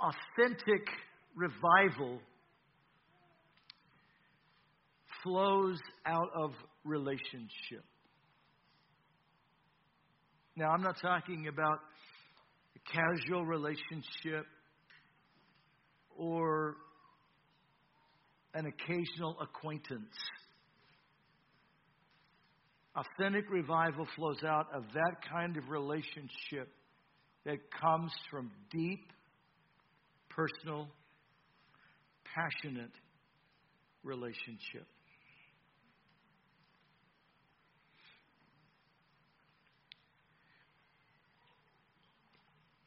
authentic revival flows out of relationship. Now, I'm not talking about a casual relationship or an occasional acquaintance. Authentic revival flows out of that kind of relationship that comes from deep, personal, passionate relationship.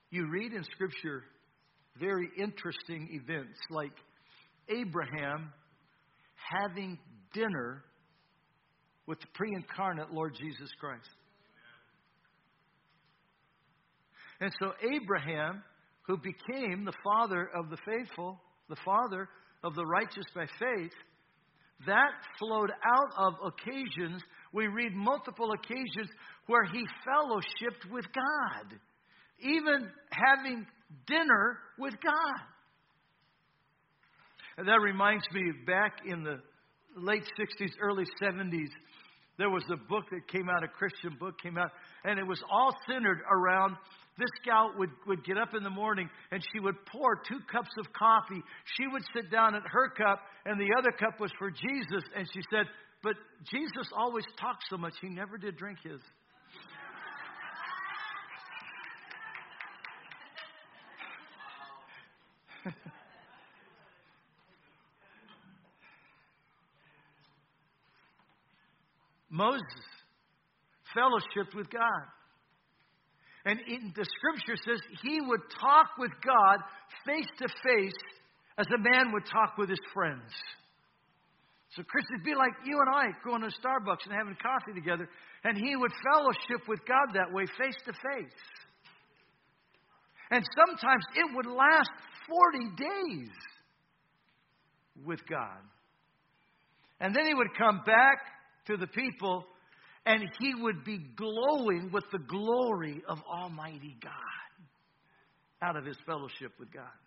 You read in Scripture very interesting events like Abraham having dinner with the pre-incarnate Lord Jesus Christ. And so Abraham, who became the father of the faithful, the father of the righteous by faith, that flowed out of occasions. We read multiple occasions where he fellowshiped with God, even having dinner with God. And that reminds me, back in the late 60s, early 70s, there was a book that came out, a Christian book came out, and it was all centered around this gal would get up in the morning and she would pour 2 cups of coffee. She would sit down at her cup and the other cup was for Jesus. And she said, but Jesus always talked so much, he never did drink his. Moses fellowshiped with God. And the Scripture says he would talk with God face to face as a man would talk with his friends. So Christians, be like you and I going to Starbucks and having coffee together. And he would fellowship with God that way, face to face. And sometimes it would last 40 days with God. And then he would come back to the people, and he would be glowing with the glory of Almighty God out of his fellowship with God.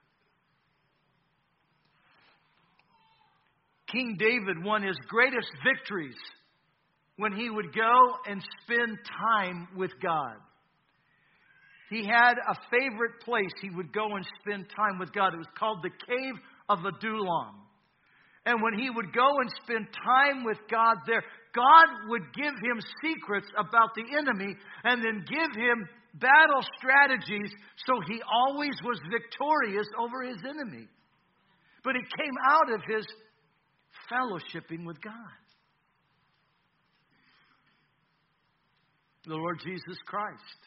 King David won his greatest victories when he would go and spend time with God. He had a favorite place he would go and spend time with God. It was called the Cave of Adullam. And when he would go and spend time with God there, God would give him secrets about the enemy and then give him battle strategies, so he always was victorious over his enemy. But it came out of his fellowshipping with God. The Lord Jesus Christ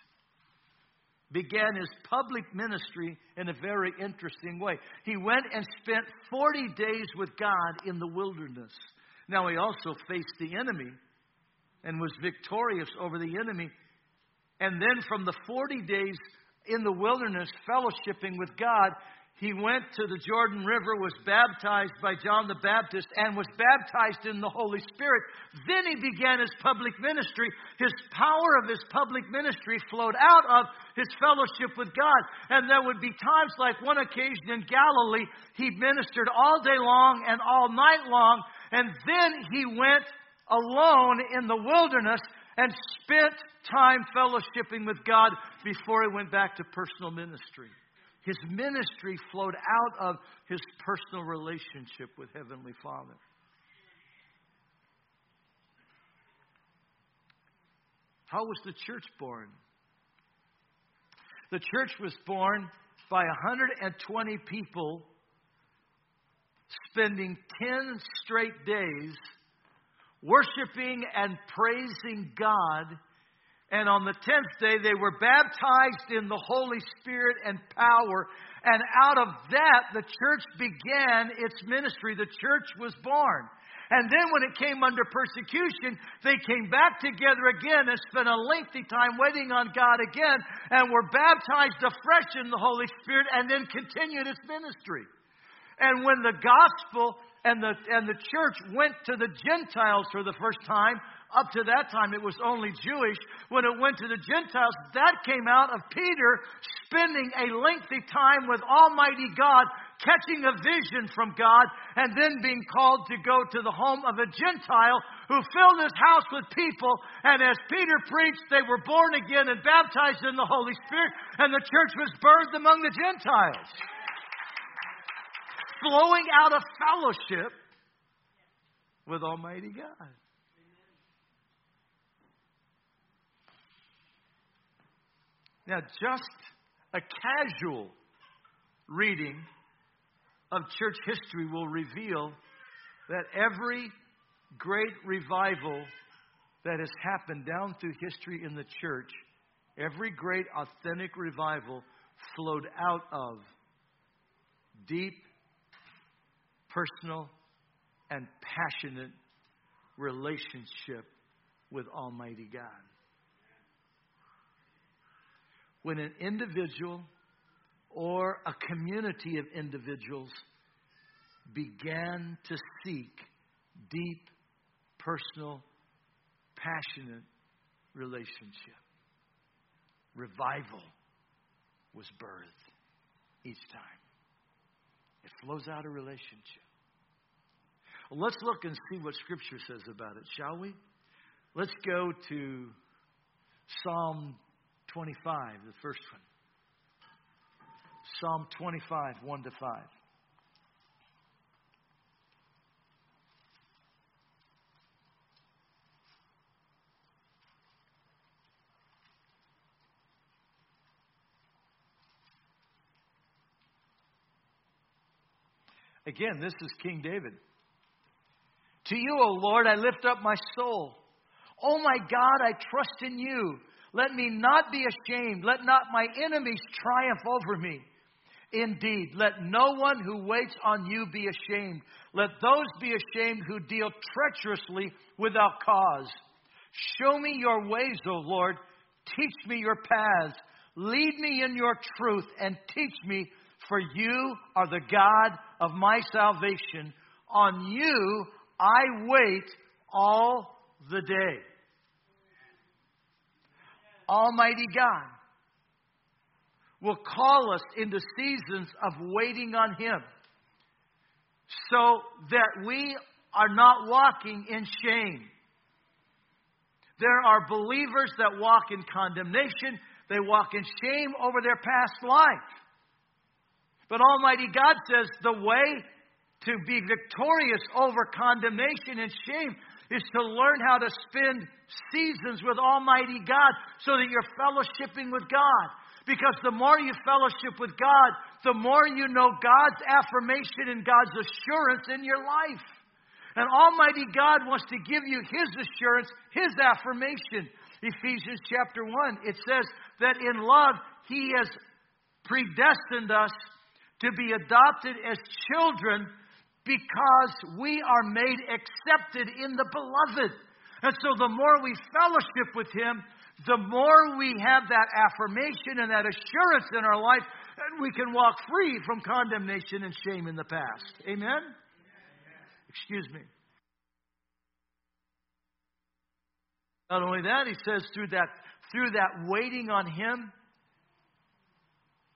began his public ministry in a very interesting way. He went and spent 40 days with God in the wilderness. Now, he also faced the enemy and was victorious over the enemy. And then from the 40 days in the wilderness fellowshipping with God, he went to the Jordan River, was baptized by John the Baptist, and was baptized in the Holy Spirit. Then he began his public ministry. His power of his public ministry flowed out of his fellowship with God. And there would be times like one occasion in Galilee, he ministered all day long and all night long. And then he went alone in the wilderness and spent time fellowshipping with God before he went back to personal ministry. His ministry flowed out of his personal relationship with Heavenly Father. How was the church born? The church was born by 120 people spending 10 straight days worshiping and praising God. And on the 10th day, they were baptized in the Holy Spirit and power. And out of that, the church began its ministry. The church was born. And then when it came under persecution, they came back together again and spent a lengthy time waiting on God again and were baptized afresh in the Holy Spirit and then continued its ministry. And when the gospel and the church went to the Gentiles for the first time. Up to that time, it was only Jewish. When it went to the Gentiles, that came out of Peter spending a lengthy time with Almighty God, catching a vision from God, and then being called to go to the home of a Gentile who filled his house with people. And as Peter preached, they were born again and baptized in the Holy Spirit, and the church was birthed among the Gentiles. Flowing out of fellowship with Almighty God. Now, just a casual reading of church history will reveal that every great revival that has happened down through history in the church, every great authentic revival flowed out of deep, personal, and passionate relationship with Almighty God. When an individual or a community of individuals began to seek deep, personal, passionate relationship, revival was birthed each time. It flows out of relationship. Let's look and see what Scripture says about it, shall we? Let's go to Psalm 25, the first one. Psalm 25, 1 to 5. Again, this is King David. To you, O Lord, I lift up my soul. O my God, I trust in you. Let me not be ashamed. Let not my enemies triumph over me. Indeed, let no one who waits on you be ashamed. Let those be ashamed who deal treacherously without cause. Show me your ways, O Lord. Teach me your paths. Lead me in your truth and teach me, for you are the God of my salvation. On you I wait all the day. Almighty God will call us into seasons of waiting on Him so that we are not walking in shame. There are believers that walk in condemnation. They walk in shame over their past life. But Almighty God says the way to be victorious over condemnation and shame is to learn how to spend seasons with Almighty God so that you're fellowshipping with God. Because the more you fellowship with God, the more you know God's affirmation and God's assurance in your life. And Almighty God wants to give you His assurance, His affirmation. Ephesians chapter 1, it says that in love He has predestined us to be adopted as children, because we are made accepted in the Beloved. And so the more we fellowship with Him, the more we have that affirmation and that assurance in our life, and we can walk free from condemnation and shame in the past. Amen? Amen. Excuse me. Not only that, he says through that waiting on Him,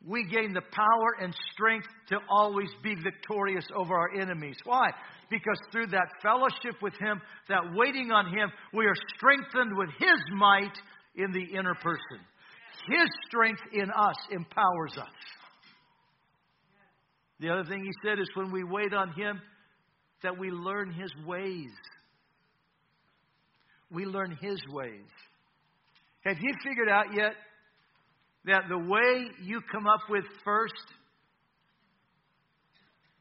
we gain the power and strength to always be victorious over our enemies. Why? Because through that fellowship with Him, that waiting on Him, we are strengthened with His might in the inner person. His strength in us empowers us. The other thing he said is when we wait on Him, that we learn His ways. We learn His ways. Have you figured out yet that the way you come up with first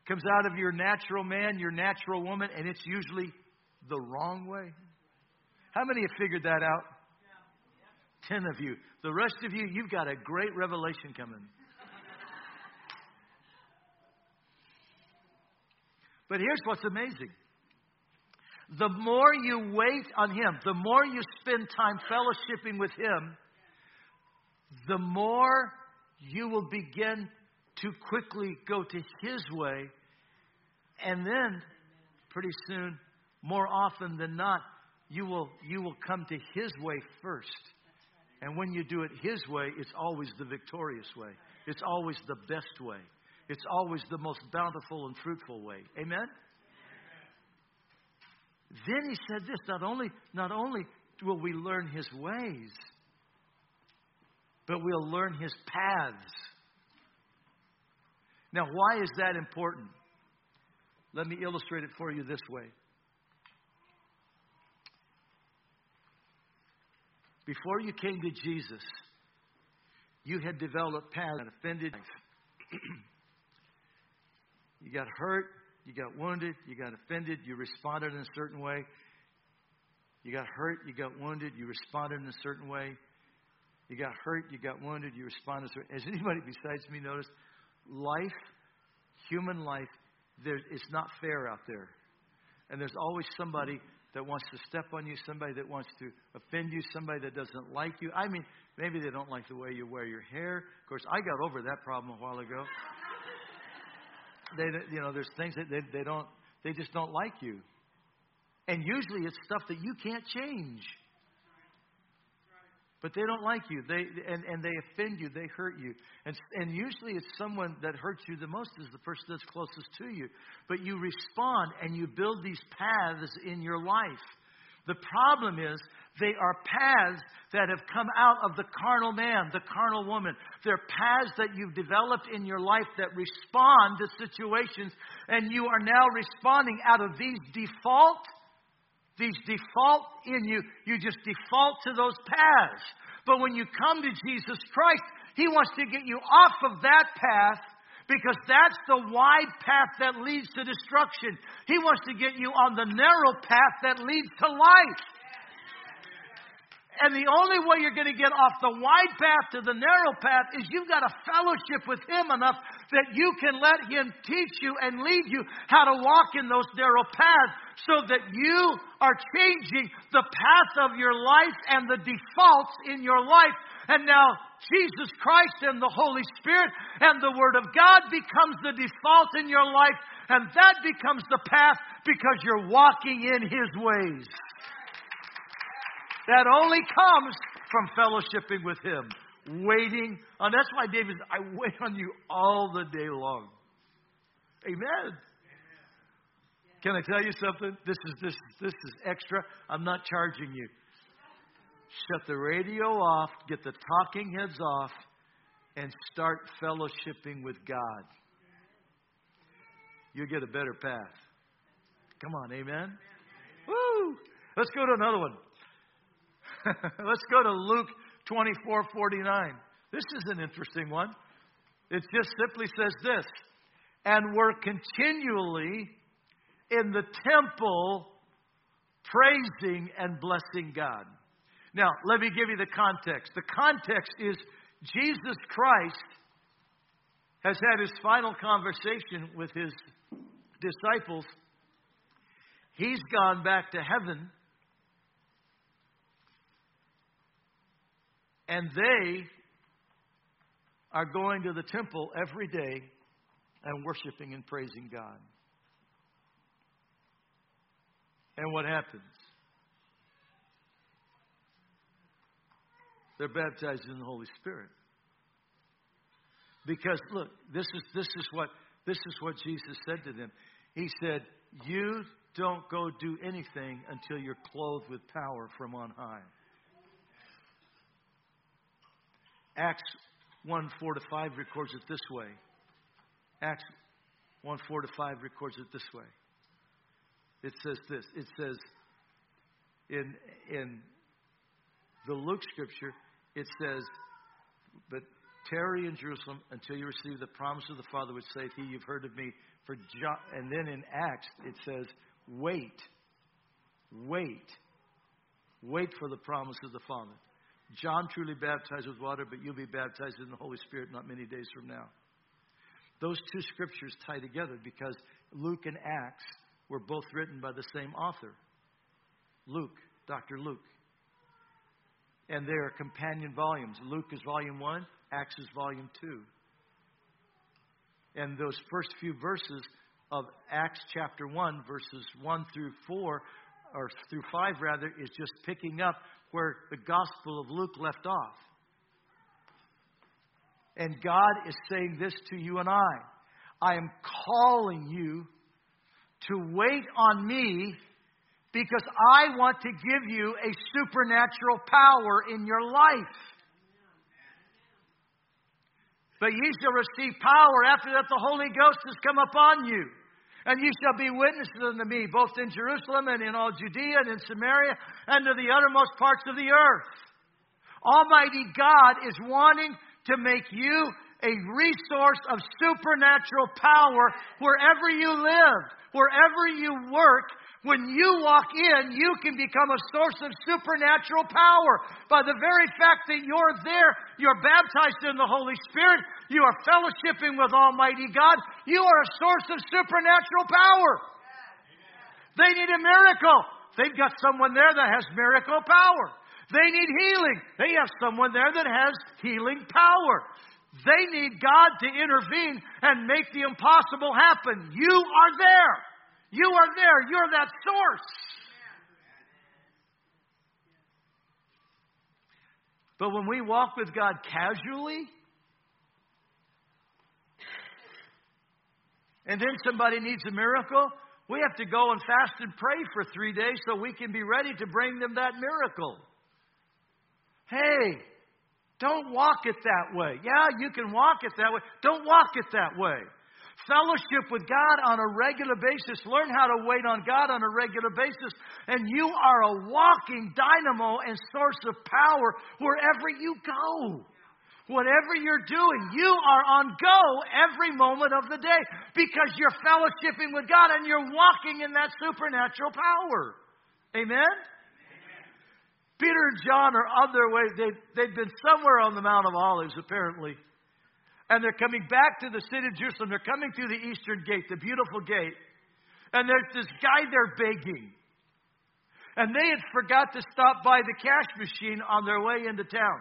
comes out of your natural man, your natural woman, and it's usually the wrong way? How many have figured that out? 10 of you. The rest of you, you've got a great revelation coming. But here's what's amazing. The more you wait on Him, the more you spend time fellowshipping with Him, the more you will begin to quickly go to His way, and then Pretty soon, more often than not, you will come to His way first. And when you do it His way, it's always the victorious way. It's always the best way. It's always the most bountiful and fruitful way. Amen? Then he said this, not only will we learn His ways, but we'll learn His paths. Now, why is that important? Let me illustrate it for you this way. Before you came to Jesus, you had developed paths that offended life. You got hurt, you got wounded, you got offended, you responded in a certain way. You got hurt, you got wounded, you responded in a certain way. You got hurt, you got wounded, you responded. Has anybody besides me noticed life, human life, it's not fair out there. And there's always somebody that wants to step on you, somebody that wants to offend you, somebody that doesn't like you. I mean, maybe they don't like the way you wear your hair. Of course, I got over that problem a while ago. There's things that they just don't like you. And usually it's stuff that you can't change. But they don't like you. They offend you. They hurt you. And usually it's someone that hurts you the most is the person that's closest to you. But you respond and you build these paths in your life. The problem is they are paths that have come out of the carnal man, the carnal woman. They're paths that you've developed in your life that respond to situations. And you are now responding out of these default in you. You just default to those paths. But when you come to Jesus Christ, He wants to get you off of that path because that's the wide path that leads to destruction. He wants to get you on the narrow path that leads to life. And the only way you're going to get off the wide path to the narrow path is you've got a fellowship with Him enough that you can let Him teach you and lead you how to walk in those narrow paths so that you are changing the path of your life and the defaults in your life. And now Jesus Christ and the Holy Spirit and the Word of God becomes the default in your life. And that becomes the path because you're walking in His ways. That only comes from fellowshipping with Him. Waiting on. That's why David said, I wait on you all the day long. Amen. Yeah. Can I tell you something? This is extra. I'm not charging you. Shut the radio off. Get the talking heads off. And start fellowshipping with God. You'll get a better path. Come on. Amen. Yeah. Woo. Let's go to another one. Let's go to Luke 24:49. This is an interesting one. It just simply says this. And were continually in the temple praising and blessing God. Now, let me give you the context. The context is Jesus Christ has had His final conversation with His disciples. He's gone back to heaven. And they are going to the temple every day and worshiping and praising God. And what happens? They're baptized in the Holy Spirit. Because look, this is what Jesus said to them. He said, "You don't go do anything until you're clothed with power from on high." Acts 1:4-5 records it this way. It says this. It says in the Luke scripture, it says, "But tarry in Jerusalem until you receive the promise of the Father, which saith He, you've heard of me." And then in Acts it says, "Wait for the promise of the Father. John truly baptized with water, but you'll be baptized in the Holy Spirit not many days from now." Those two scriptures tie together because Luke and Acts were both written by the same author, Luke, Dr. Luke. And they are companion volumes. Luke is volume 1, Acts is volume 2. And those first few verses of Acts chapter 1, verses 1 through 4, or through 5 rather, is just picking up where the Gospel of Luke left off. And God is saying this to you and I. I am calling you to wait on me because I want to give you a supernatural power in your life. But ye shall receive power after that the Holy Ghost has come upon you. And ye shall be witnesses unto me, both in Jerusalem and in all Judea and in Samaria and to the uttermost parts of the earth. Almighty God is wanting to make you a resource of supernatural power wherever you live, wherever you work. When you walk in, you can become a source of supernatural power. By the very fact that you're there, you're baptized in the Holy Spirit, you are fellowshipping with Almighty God, you are a source of supernatural power. Amen. They need a miracle. They've got someone there that has miracle power. They need healing. They have someone there that has healing power. They need God to intervene and make the impossible happen. You are there. You are there. You're that source. But when we walk with God casually, and then somebody needs a miracle, we have to go and fast and pray for 3 days so we can be ready to bring them that miracle. Hey, don't walk it that way. Yeah, you can walk it that way. Don't walk it that way. Fellowship with God on a regular basis. Learn how to wait on God on a regular basis. And you are a walking dynamo and source of power wherever you go. Whatever you're doing, you are on go every moment of the day because you're fellowshipping with God and you're walking in that supernatural power. Amen? Peter and John are on their way. They've been somewhere on the Mount of Olives, apparently. And they're coming back to the city of Jerusalem. They're coming through the eastern gate, the beautiful gate. And there's this guy there begging. And they had forgot to stop by the cash machine on their way into town.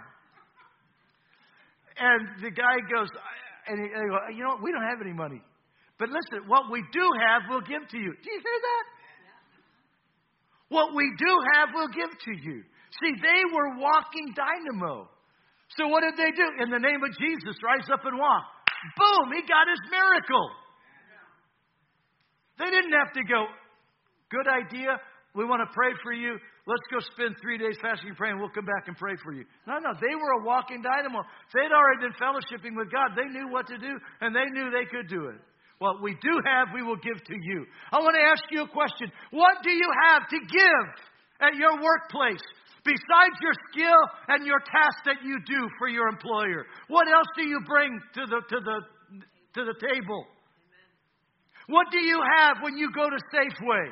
And the guy goes, you know what, we don't have any money. But listen, what we do have, we'll give to you. Do you hear that? What we do have, we'll give to you. See, they were walking dynamo. So what did they do? In the name of Jesus, rise up and walk. Boom, he got his miracle. They didn't have to go, good idea, we want to pray for you. Let's go spend 3 days fasting and praying. We'll come back and pray for you. No, they were a walking dynamo. They'd already been fellowshipping with God. They knew what to do, and they knew they could do it. What we do have, we will give to you. I want to ask you a question. What do you have to give at your workplace besides your skill and your task that you do for your employer? What else do you bring to the table? Amen. What do you have when you go to Safeway?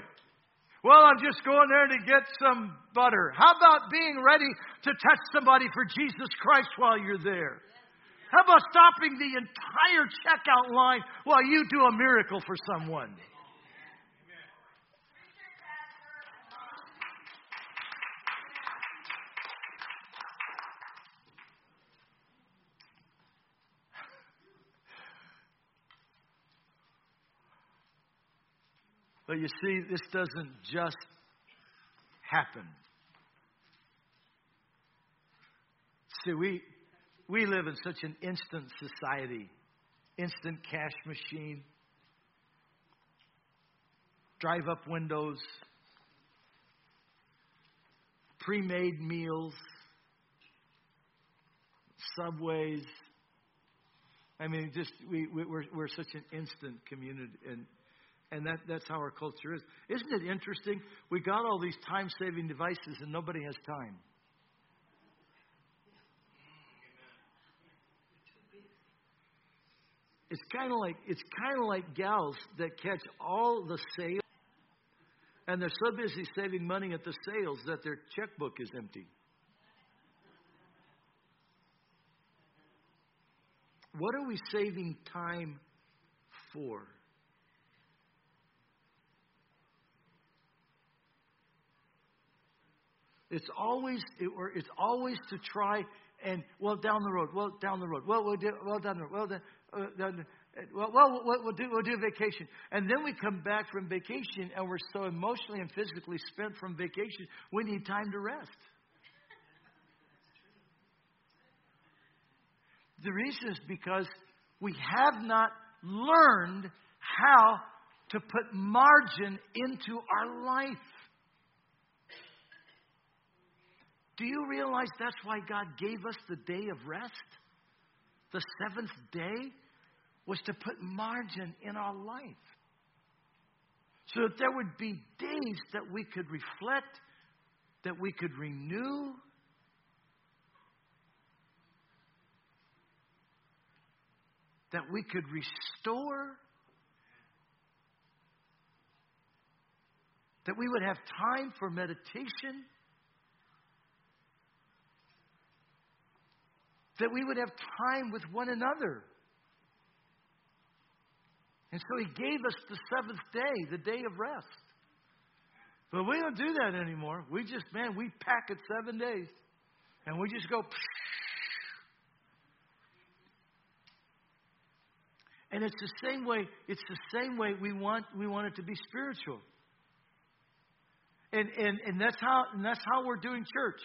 Well, I'm just going there to get some butter. How about being ready to touch somebody for Jesus Christ while you're there? How about stopping the entire checkout line while you do a miracle for someone? But you see, this doesn't just happen. See, we live in such an instant society. Instant cash machine. Drive-up windows. Pre-made meals. Subways. I mean, just we're such an instant community, and that's how our culture is. Isn't it interesting? We got all these time-saving devices and nobody has time. It's kind of like gals that catch all the sales, and they're so busy saving money at the sales that their checkbook is empty. What are we saving time for? It's always to try and, well, down the road, well, down the road, well, down the road, well, down the road. We'll do a vacation. And then we come back from vacation and we're so emotionally and physically spent from vacation, we need time to rest. The reason is because we have not learned how to put margin into our life. Do you realize that's why God gave us the day of rest? The seventh day was to put margin in our life, so that there would be days that we could reflect, that we could renew. That we could restore. That we would have time for meditation. That we would have time with one another. And so He gave us the seventh day, the day of rest. But we don't do that anymore. We just, we pack it 7 days. And we just go. And it's the same way. It's the same way we want it to be spiritual. And that's how we're doing church.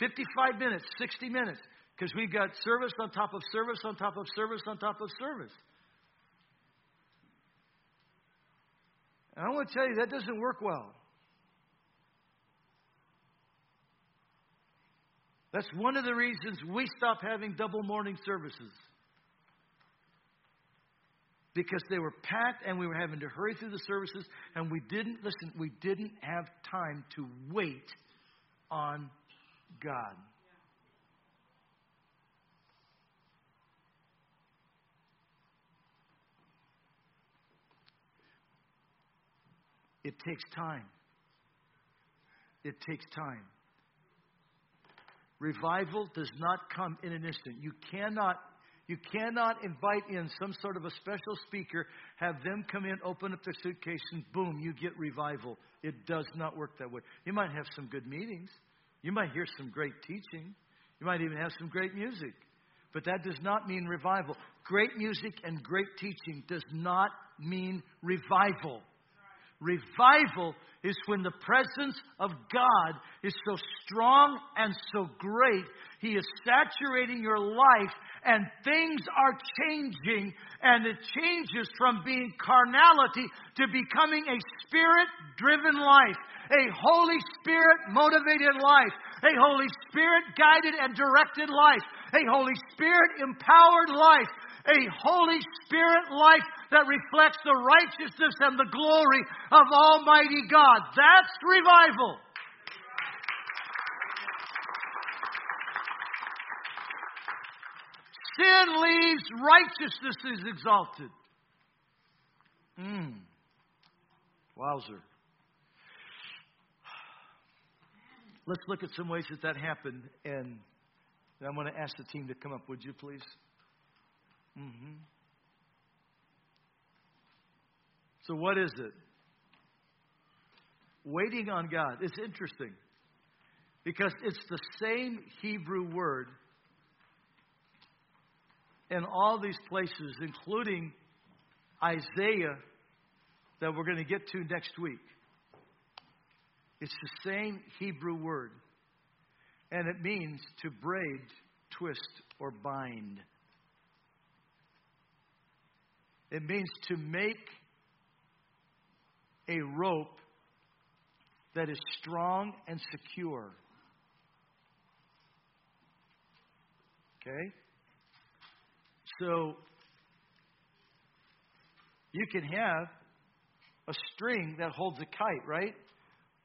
55 minutes, 60 minutes. Because we've got service on top of service on top of service on top of service. And I want to tell you, that doesn't work well. That's one of the reasons we stopped having double morning services. Because they were packed and we were having to hurry through the services. And we didn't have time to wait on God. It takes time. It takes time. Revival does not come in an instant. You cannot invite in some sort of a special speaker, have them come in, open up their suitcase, and boom, you get revival. It does not work that way. You might have some good meetings. You might hear some great teaching. You might even have some great music. But that does not mean revival. Great music and great teaching does not mean revival. Revival is when the presence of God is so strong and so great. He is saturating your life and things are changing. And it changes from being carnality to becoming a Spirit-driven life. A Holy Spirit-motivated life. A Holy Spirit-guided and directed life. A Holy Spirit-empowered life. A Holy Spirit life that reflects the righteousness and the glory of Almighty God. That's revival. Sin leaves, righteousness is exalted. Wowzer. Let's look at some ways that happened. And I'm going to ask the team to come up, would you please? So what is it? Waiting on God. It's interesting because it's the same Hebrew word in all these places, including Isaiah that we're going to get to next week. It's the same Hebrew word, and it means to braid, twist, or bind. It means to make a rope that is strong and secure. Okay? So, you can have a string that holds a kite, right?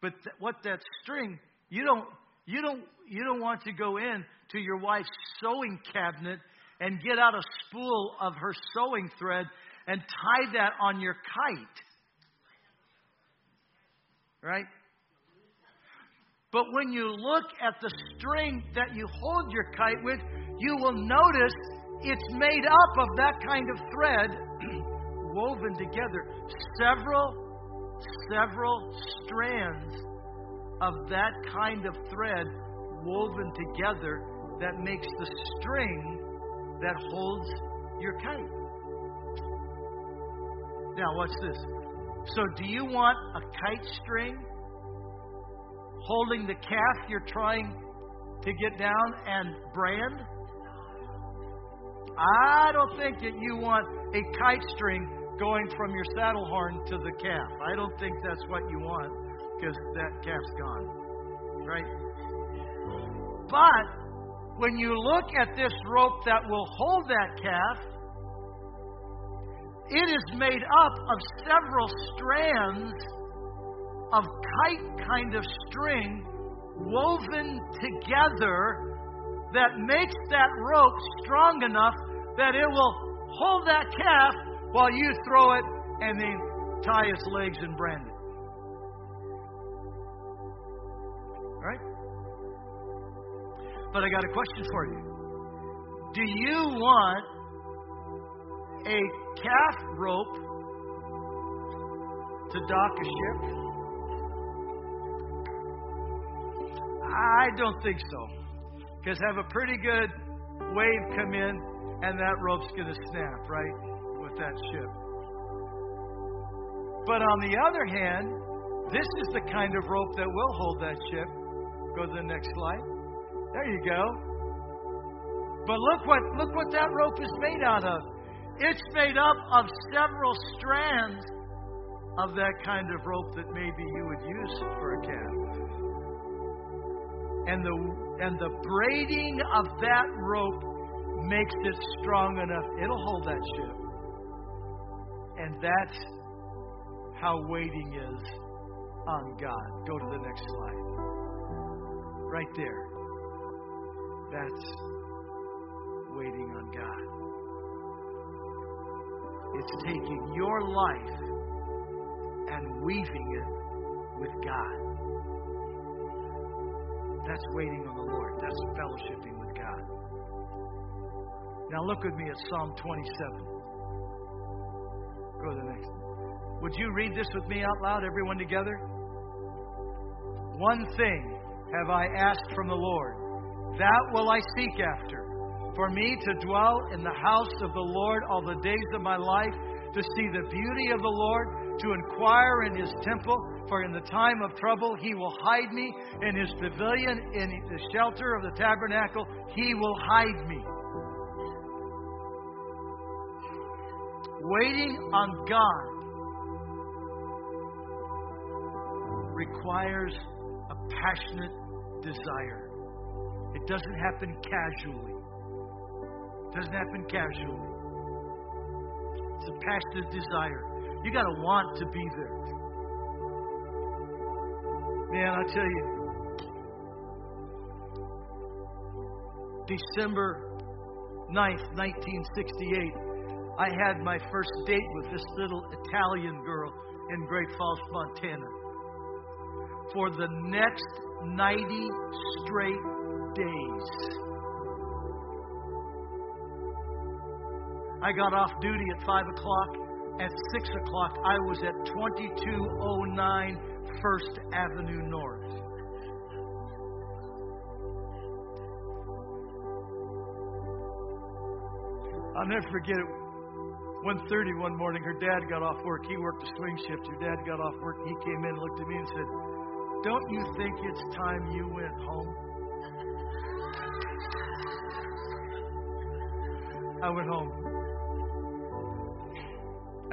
But what that string, you don't want to go in to your wife's sewing cabinet and get out a spool of her sewing thread and tie that on your kite. Right? But when you look at the string that you hold your kite with, you will notice it's made up of that kind of thread woven together. Several strands of that kind of thread woven together that makes the string that holds your kite. Now, watch this. So do you want a kite string holding the calf you're trying to get down and brand? I don't think that you want a kite string going from your saddle horn to the calf. I don't think that's what you want, because that calf's gone, right? But when you look at this rope that will hold that calf, it is made up of several strands of kite kind of string woven together that makes that rope strong enough that it will hold that calf while you throw it and then tie its legs and brand it. All right? But I got a question for you. Do you want a calf rope to dock a ship? I don't think so. Because have a pretty good wave come in and that rope's going to snap, right? With that ship. But on the other hand, this is the kind of rope that will hold that ship. Go to the next slide. There you go. But look what that rope is made out of. It's made up of several strands of that kind of rope that maybe you would use for a calf. And the braiding of that rope makes it strong enough. It'll hold that ship. And that's how waiting is on God. Go to the next slide. Right there. That's waiting on God. It's taking your life and weaving it with God. That's waiting on the Lord. That's fellowshipping with God. Now look with me at Psalm 27. Go to the next one. Would you read this with me out loud, everyone together? One thing have I asked from the Lord, that will I seek after. For me to dwell in the house of the Lord all the days of my life, to see the beauty of the Lord, to inquire in His temple, for in the time of trouble He will hide me, in His pavilion, in the shelter of the tabernacle, He will hide me. Waiting on God requires a passionate desire. It doesn't happen casually. Doesn't happen casually. It's a passionate desire. You got to want to be there. Man, I'll tell you, December 9th, 1968, I had my first date with this little Italian girl in Great Falls, Montana. For the next 90 straight days. I got off duty at 5 o'clock. At 6 o'clock, I was at 2209 1st Avenue North. I'll never forget it. 1:30 one morning, her dad got off work. He worked a swing shift. Her dad got off work. He came in, looked at me and said, "Don't you think it's time you went home?" I went home.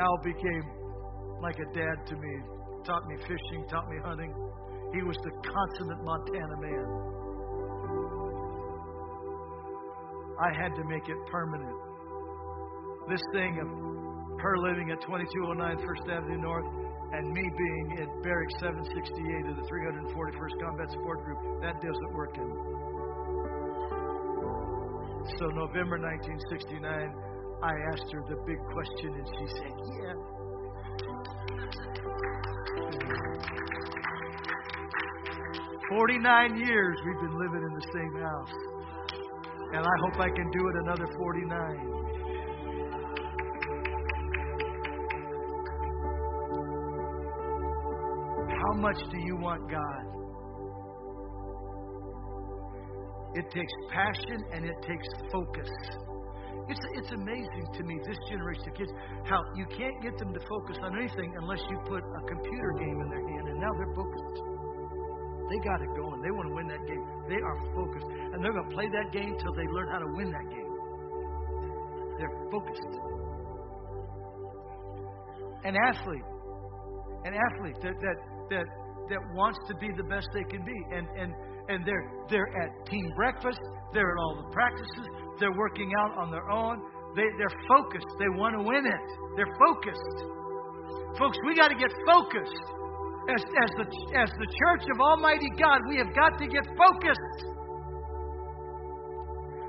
Al became like a dad to me, taught me fishing, taught me hunting. He was the consummate Montana man. I had to make it permanent. This thing of her living at 2209 1st Avenue North and me being at Barrack 768 of the 341st Combat Support Group, that doesn't work anymore. So November 1969, I asked her the big question, and she said, "Yeah." Mm-hmm. 49 years we've been living in the same house, and I hope I can do it another 49. How much do you want God? It takes passion and it takes focus. It's amazing to me, this generation of kids, how you can't get them to focus on anything unless you put a computer game in their hand, and now they're focused. They got it going. They want to win that game. They are focused, and they're going to play that game till they learn how to win that game. They're focused. An athlete that wants to be the best they can be, and they're at team breakfast, they're at all the practices, they're working out on their own, they're focused, they want to win it, they're focused. Folks, we got to get focused. As the church of Almighty God, we have got to get focused.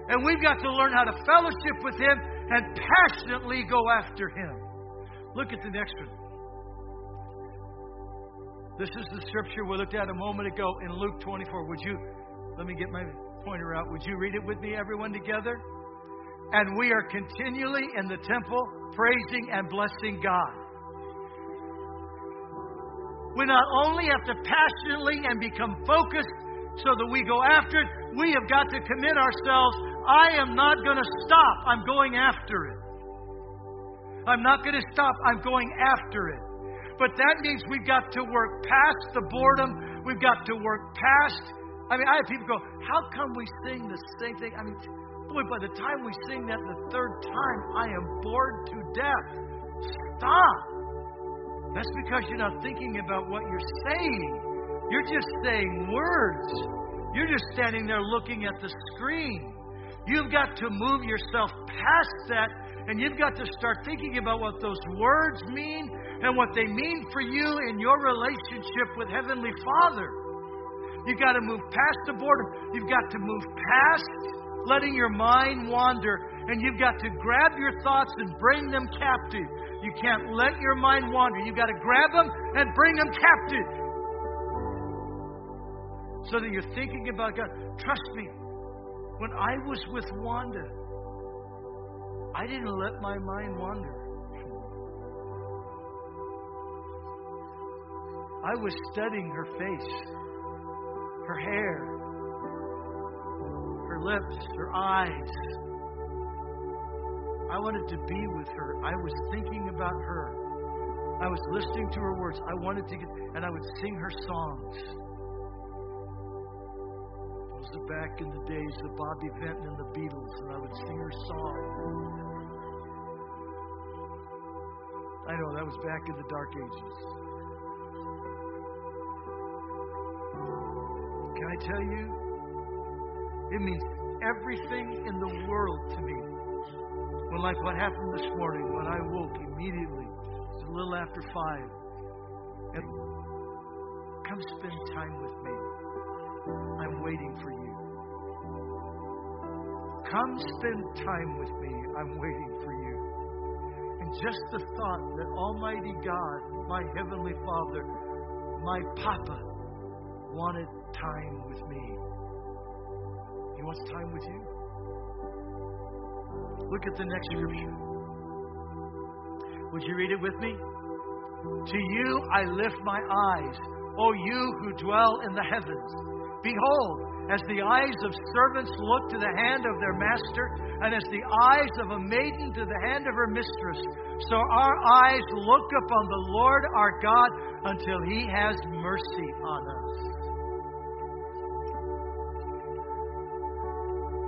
And we've got to learn how to fellowship with Him and passionately go after Him. Look at the next one. This is the scripture we looked at a moment ago in Luke 24. Let me get my pointer out. Would you read it with me, everyone together? And we are continually in the temple praising and blessing God. We not only have to passionately and become focused so that we go after it, we have got to commit ourselves. I am not going to stop. I'm going after it. I'm not going to stop. I'm going after it. But that means we've got to work past the boredom. We've got to work past... I have people go, how come we sing the same thing? By the time we sing that the third time, I am bored to death. Stop. That's because you're not thinking about what you're saying. You're just saying words. You're just standing there looking at the screen. You've got to move yourself past that, and you've got to start thinking about what those words mean and what they mean for you in your relationship with Heavenly Father. You've got to move past the boredom. You've got to move past letting your mind wander, and you've got to grab your thoughts and bring them captive. You can't let your mind wander. You've got to grab them and bring them captive so that you're thinking about God. Trust me, when I was with Wanda, I didn't let my mind wander. I was studying her face, her hair, her lips, her eyes. I wanted to be with her. I was thinking about her. I was listening to her words. I would sing her songs. Those are back in the days of Bobby Vinton and the Beatles, and I would sing her songs. I know, that was back in the dark ages. Can I tell you? It means everything in the world to me. When, like what happened this morning, when I woke immediately, it was a little after 5, and come spend time with me. I'm waiting for you. Come spend time with me. I'm waiting for you. And just the thought that Almighty God, my Heavenly Father, my Papa, wanted time with me. He wants time with you. Look at the next scripture. Would you read it with me? To you I lift my eyes, O you who dwell in the heavens. Behold, as the eyes of servants look to the hand of their master, and as the eyes of a maiden to the hand of her mistress, so our eyes look upon the Lord our God until He has mercy on us.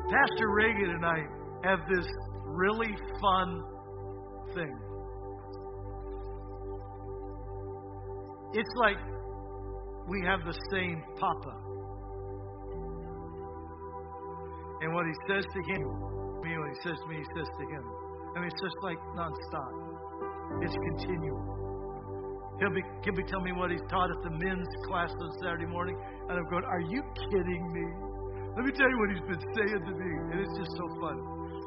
Pastor Reagan and I have this really fun thing. It's like we have the same Papa. And what he says to him, what he says to me, he says to him. It's just like nonstop. It's continual. He'll be telling me what he's taught at the men's class on Saturday morning, and I'm going, are you kidding me? Let me tell you what he's been saying to me, and it's just so fun.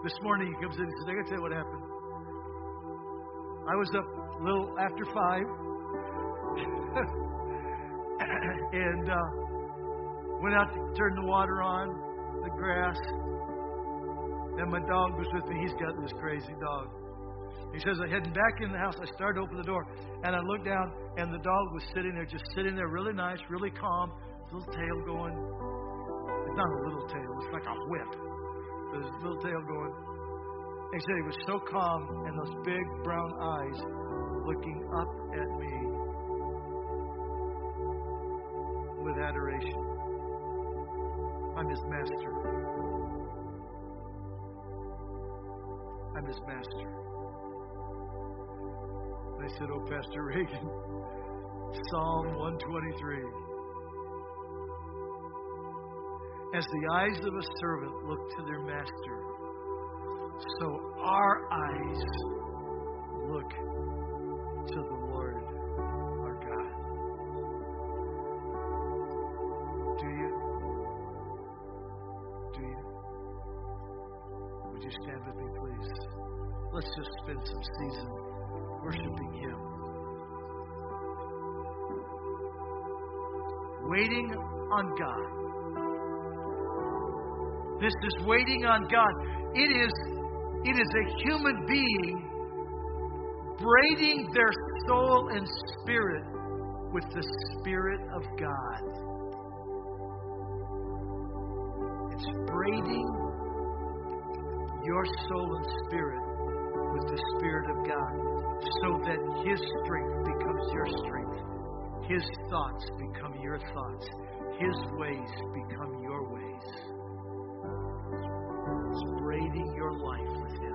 This morning he comes in and says, I got to tell you what happened. I was up a little after 5, and went out to turn the water on, the grass, and my dog was with me. He's got this crazy dog. He says, I'm heading back in the house. I started to open the door, and I looked down, and the dog was sitting there really nice, really calm, little tail going. It's not a little tail, it's like a whip. There's a little tail going. He said he was so calm, and those big brown eyes looking up at me with adoration. I'm his master. I'm his master. And I said, oh, Pastor Reagan, Psalm 123. As the eyes of a servant look to their master, so our eyes look to the Lord our God. Do you? Would you stand with me, please? Let's just spend some season worshiping Him. Waiting on God. This is waiting on God. It is a human being braiding their soul and spirit with the Spirit of God. It's braiding your soul and spirit with the Spirit of God so that His strength becomes your strength. His thoughts become your thoughts. His ways become your ways. It's braiding your life with Him.